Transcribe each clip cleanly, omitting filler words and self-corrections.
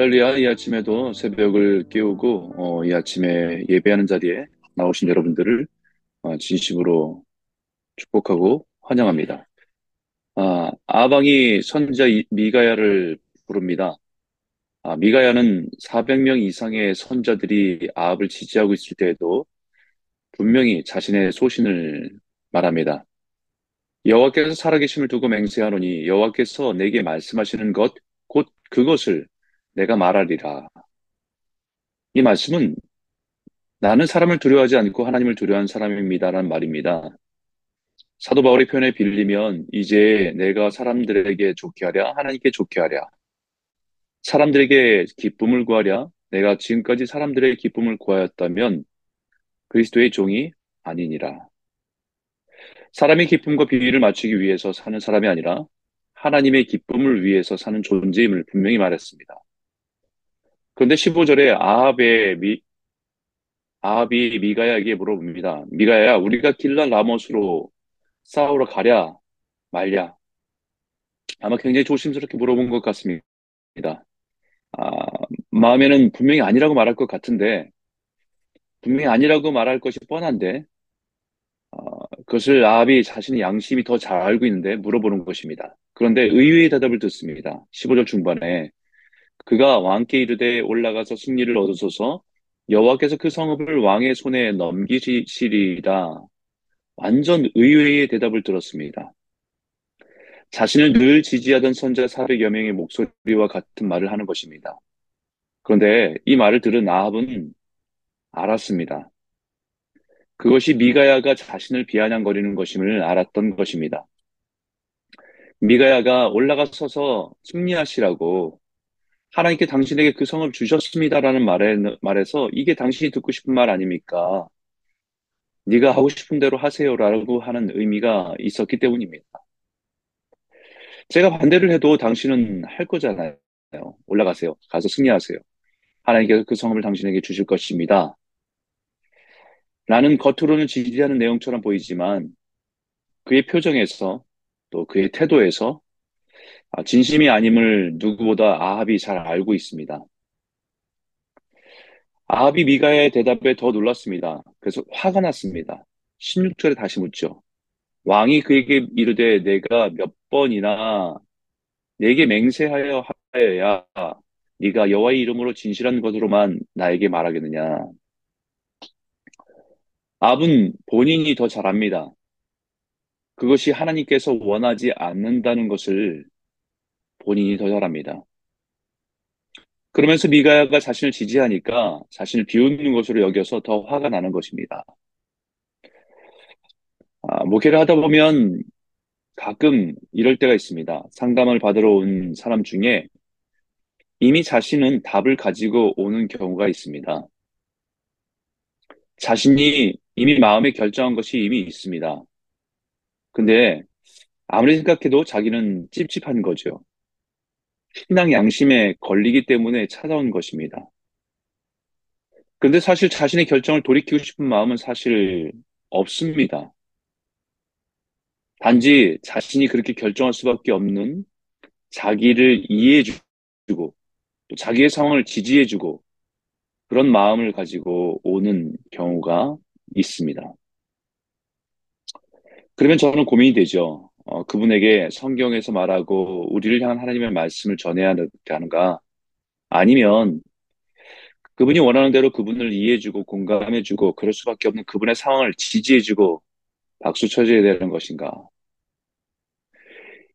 할렐루야. 이 아침에도 새벽을 깨우고 이 아침에 예배하는 자리에 나오신 여러분들을 진심으로 축복하고 환영합니다. 아방이 선지자 미가야를 부릅니다. 미가야는 400명 이상의 선자들이 아합을 지지하고 있을 때에도 분명히 자신의 소신을 말합니다. 여호와께서 살아계심을 두고 맹세하노니 여호와께서 내게 말씀하시는 것 곧 그것을 내가 말하리라. 이 말씀은 나는 사람을 두려워하지 않고 하나님을 두려워한 사람입니다라는 말입니다. 사도 바울의 표현에 빌리면 이제 내가 사람들에게 좋게 하랴 하나님께 좋게 하랴, 사람들에게 기쁨을 구하랴 내가 지금까지 사람들의 기쁨을 구하였다면 그리스도의 종이 아니니라. 사람의 기쁨과 비위를 맞추기 위해서 사는 사람이 아니라 하나님의 기쁨을 위해서 사는 존재임을 분명히 말했습니다. 그런데 15절에 아합이 미가야에게 물어봅니다. 미가야야, 우리가 길랄 라못으로 싸우러 가랴 말랴. 아마 굉장히 조심스럽게 물어본 것 같습니다. 마음에는 분명히 아니라고 말할 것 같은데, 분명히 아니라고 말할 것이 뻔한데 그것을 아합이 자신의 양심이 더 잘 알고 있는데 물어보는 것입니다. 그런데 의외의 대답을 듣습니다. 15절 중반에 그가 왕께 이르되 올라가서 승리를 얻으소서, 여호와께서 그 성읍을 왕의 손에 넘기시리라. 완전 의외의 대답을 들었습니다. 자신을 늘 지지하던 선자 400여 명의 목소리와 같은 말을 하는 것입니다. 그런데 이 말을 들은 아합은 알았습니다. 그것이 미가야가 자신을 비아냥거리는 것임을 알았던 것입니다. 미가야가 올라가서서 승리하시라고 하나님께 당신에게 그 성을 주셨습니다라는 말에서 이게 당신이 듣고 싶은 말 아닙니까? 네가 하고 싶은 대로 하세요라고 하는 의미가 있었기 때문입니다. 제가 반대를 해도 당신은 할 거잖아요. 올라가세요. 가서 승리하세요. 하나님께서 그 성을 당신에게 주실 것입니다. 나는 겉으로는 지지하는 내용처럼 보이지만 그의 표정에서 또 그의 태도에서 진심이 아님을 누구보다 아합이 잘 알고 있습니다. 아합이 미가야의 대답에 더 놀랐습니다. 그래서 화가 났습니다. 16절에 다시 묻죠. 왕이 그에게 이르되 내가 몇 번이나 내게 맹세하여 하여야 네가 여호와의 이름으로 진실한 것으로만 나에게 말하겠느냐. 아합은 본인이 더 잘 압니다. 그것이 하나님께서 원하지 않는다는 것을 본인이 더 잘 압니다. 그러면서 미가야가 자신을 지지하니까 자신을 비웃는 것으로 여겨서 더 화가 나는 것입니다. 목회를 하다 보면 가끔 이럴 때가 있습니다. 상담을 받으러 온 사람 중에 이미 자신은 답을 가지고 오는 경우가 있습니다. 자신이 이미 마음에 결정한 것이 이미 있습니다. 근데 아무리 생각해도 자기는 찝찝한 거죠. 신앙 양심에 걸리기 때문에 찾아온 것입니다. 근데 사실 자신의 결정을 돌이키고 싶은 마음은 사실 없습니다. 단지 자신이 그렇게 결정할 수밖에 없는 자기를 이해해주고 또 자기의 상황을 지지해주고 그런 마음을 가지고 오는 경우가 있습니다. 그러면 저는 고민이 되죠. 그분에게 성경에서 말하고 우리를 향한 하나님의 말씀을 전해야 하는가, 아니면 그분이 원하는 대로 그분을 이해해주고 공감해주고 그럴 수밖에 없는 그분의 상황을 지지해주고 박수 쳐줘야 되는 것인가.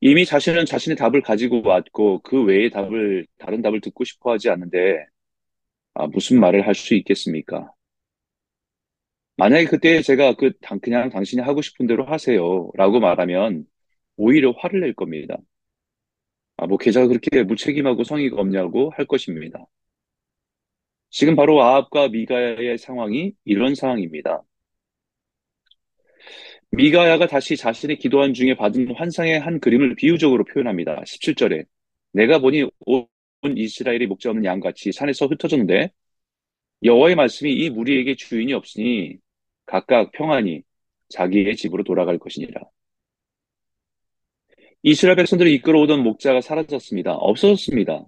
이미 자신은 자신의 답을 가지고 왔고 그 외의 답을, 다른 답을 듣고 싶어 하지 않는데 무슨 말을 할 수 있겠습니까? 만약에 그때 제가 그냥 당신이 하고 싶은 대로 하세요 라고 말하면 오히려 화를 낼 겁니다. 목회자가 그렇게 무책임하고 성의가 없냐고 할 것입니다. 지금 바로 아합과 미가야의 상황이 이런 상황입니다. 미가야가 다시 자신의 기도한 중에 받은 환상의 한 그림을 비유적으로 표현합니다. 17절에 내가 보니 온 이스라엘이 목자 없는 양같이 산에서 흩어졌는데 여호와의 말씀이 이 무리에게 주인이 없으니 각각 평안히 자기의 집으로 돌아갈 것이니라. 이스라엘 백성들을 이끌어오던 목자가 사라졌습니다. 없어졌습니다.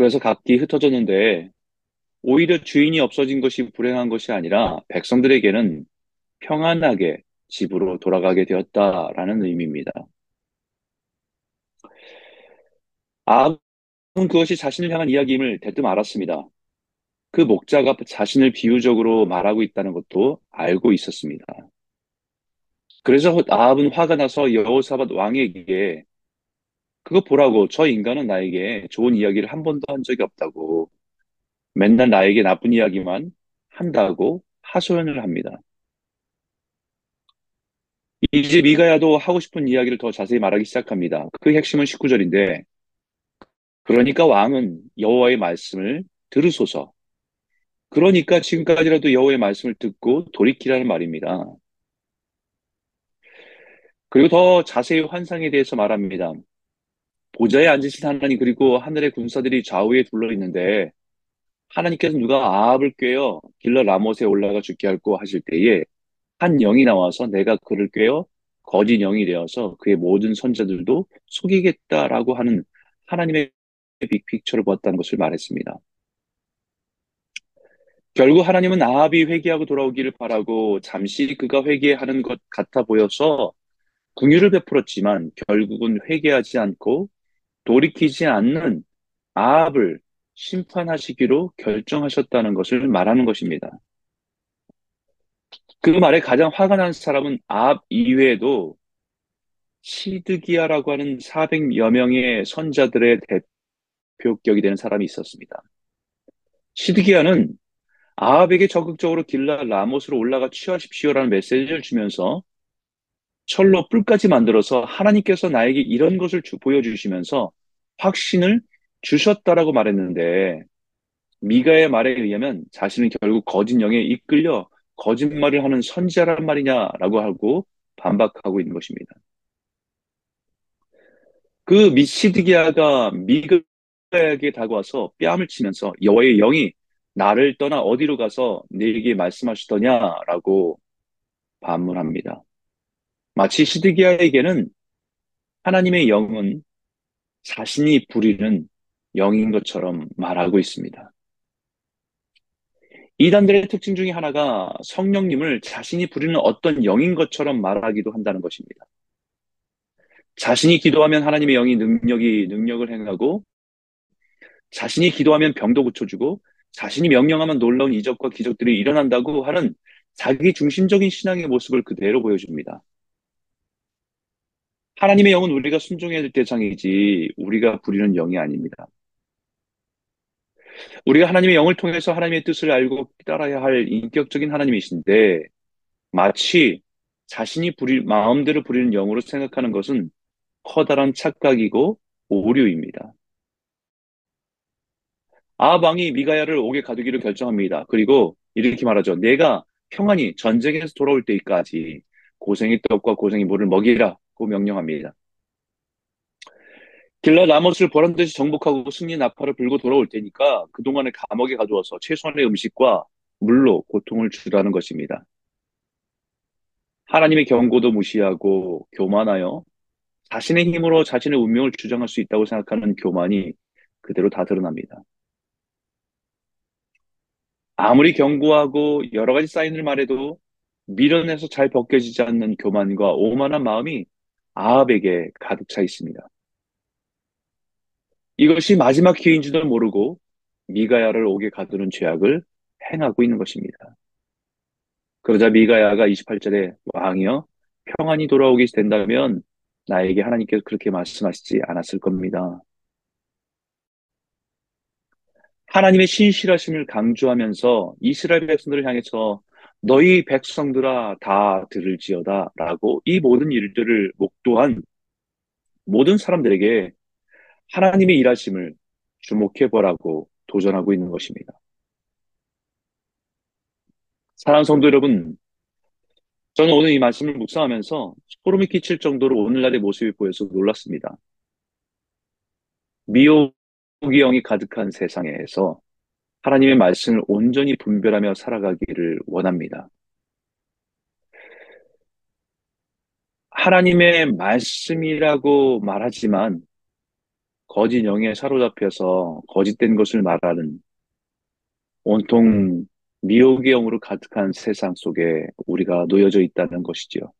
그래서 각기 흩어졌는데 오히려 주인이 없어진 것이 불행한 것이 아니라 백성들에게는 평안하게 집으로 돌아가게 되었다라는 의미입니다. 아합은 그것이 자신을 향한 이야기임을 대뜸 알았습니다. 그 목자가 자신을 비유적으로 말하고 있다는 것도 알고 있었습니다. 그래서 아합은 화가 나서 여호사밧 왕에게 그거 보라고, 저 인간은 나에게 좋은 이야기를 한 번도 한 적이 없다고, 맨날 나에게 나쁜 이야기만 한다고 하소연을 합니다. 이제 미가야도 하고 싶은 이야기를 더 자세히 말하기 시작합니다. 그 핵심은 19절인데 그러니까 왕은 여호와의 말씀을 들으소서. 그러니까 지금까지라도 여호와의 말씀을 듣고 돌이키라는 말입니다. 그리고 더 자세히 환상에 대해서 말합니다. 보좌에 앉으신 하나님 그리고 하늘의 군사들이 좌우에 둘러있는데 하나님께서 누가 아합을 꿰어 길러 라못에 올라가 죽게 할고 하실 때에 한 영이 나와서 내가 그를 꿰어 거짓 영이 되어서 그의 모든 선자들도 속이겠다라고 하는 하나님의 빅픽처를 보았다는 것을 말했습니다. 결국 하나님은 아합이 회개하고 돌아오기를 바라고 잠시 그가 회개하는 것 같아 보여서 긍휼을 베풀었지만 결국은 회개하지 않고 돌이키지 않는 아합을 심판하시기로 결정하셨다는 것을 말하는 것입니다. 그 말에 가장 화가 난 사람은 아합 이외에도 시드기야라고 하는 400여 명의 선자들의 대표격이 되는 사람이 있었습니다. 시드기야는 아합에게 적극적으로 길라 라못으로 올라가 취하십시오라는 메시지를 주면서 철로 뿔까지 만들어서 하나님께서 나에게 이런 것을 보여주시면서 확신을 주셨다라고 말했는데, 미가의 말에 의하면 자신은 결국 거짓 영에 이끌려 거짓말을 하는 선지자란 말이냐라고 하고 반박하고 있는 것입니다. 그 시드기야가 미가에게 다가와서 뺨을 치면서 여호와의 영이 나를 떠나 어디로 가서 네게 말씀하시더냐라고 반문합니다. 마치 시드기야에게는 하나님의 영은 자신이 부리는 영인 것처럼 말하고 있습니다. 이단들의 특징 중에 하나가 성령님을 자신이 부리는 어떤 영인 것처럼 말하기도 한다는 것입니다. 자신이 기도하면 하나님의 영이 능력을 행하고, 자신이 기도하면 병도 고쳐주고, 자신이 명령하면 놀라운 이적과 기적들이 일어난다고 하는 자기 중심적인 신앙의 모습을 그대로 보여줍니다. 하나님의 영은 우리가 순종해야 될 대상이지 우리가 부리는 영이 아닙니다. 우리가 하나님의 영을 통해서 하나님의 뜻을 알고 따라야 할 인격적인 하나님이신데, 마치 자신이 마음대로 부리는 영으로 생각하는 것은 커다란 착각이고 오류입니다. 아합 왕이 미가야를 옥에 가두기로 결정합니다. 그리고 이렇게 말하죠. 내가 평안히 전쟁에서 돌아올 때까지 고생의 떡과 고생의 물을 먹이라고 명령합니다. 길라 라못을 보란듯이 정복하고 승리 나팔을 불고 돌아올 테니까 그동안에 감옥에 가두어서 최소한의 음식과 물로 고통을 주라는 것입니다. 하나님의 경고도 무시하고 교만하여 자신의 힘으로 자신의 운명을 주장할 수 있다고 생각하는 교만이 그대로 다 드러납니다. 아무리 경고하고 여러 가지 사인을 말해도 밀어내서 잘 벗겨지지 않는 교만과 오만한 마음이 아합에게 가득 차 있습니다. 이것이 마지막 기회인지도 모르고 미가야를 옥에 가두는 죄악을 행하고 있는 것입니다. 그러자 미가야가 28절에 왕이여 평안히 돌아오게 된다면 나에게 하나님께서 그렇게 말씀하시지 않았을 겁니다. 하나님의 신실하심을 강조하면서 이스라엘 백성들을 향해서 너희 백성들아 다 들을지어다 라고 이 모든 일들을 목도한 모든 사람들에게 하나님의 일하심을 주목해보라고 도전하고 있는 것입니다. 사랑하는 성도 여러분, 저는 오늘 이 말씀을 묵상하면서 소름이 끼칠 정도로 오늘날의 모습이 보여서 놀랐습니다. 미혹의 영이 가득한 세상에서 하나님의 말씀을 온전히 분별하며 살아가기를 원합니다. 하나님의 말씀이라고 말하지만 거짓 영에 사로잡혀서 거짓된 것을 말하는 온통 미혹의 영으로 가득한 세상 속에 우리가 놓여져 있다는 것이지요.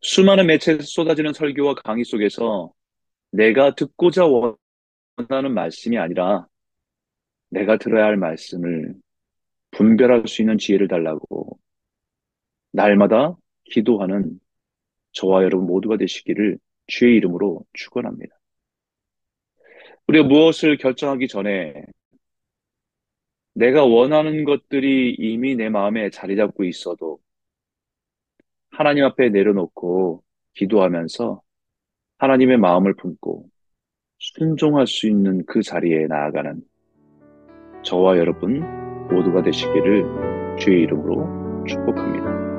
수많은 매체에서 쏟아지는 설교와 강의 속에서 내가 듣고자 원하는 말씀이 아니라 내가 들어야 할 말씀을 분별할 수 있는 지혜를 달라고 날마다 기도하는 저와 여러분 모두가 되시기를 주의 이름으로 축원합니다. 우리가 무엇을 결정하기 전에 내가 원하는 것들이 이미 내 마음에 자리 잡고 있어도 하나님 앞에 내려놓고 기도하면서 하나님의 마음을 품고 순종할 수 있는 그 자리에 나아가는 저와 여러분 모두가 되시기를 주의 이름으로 축복합니다.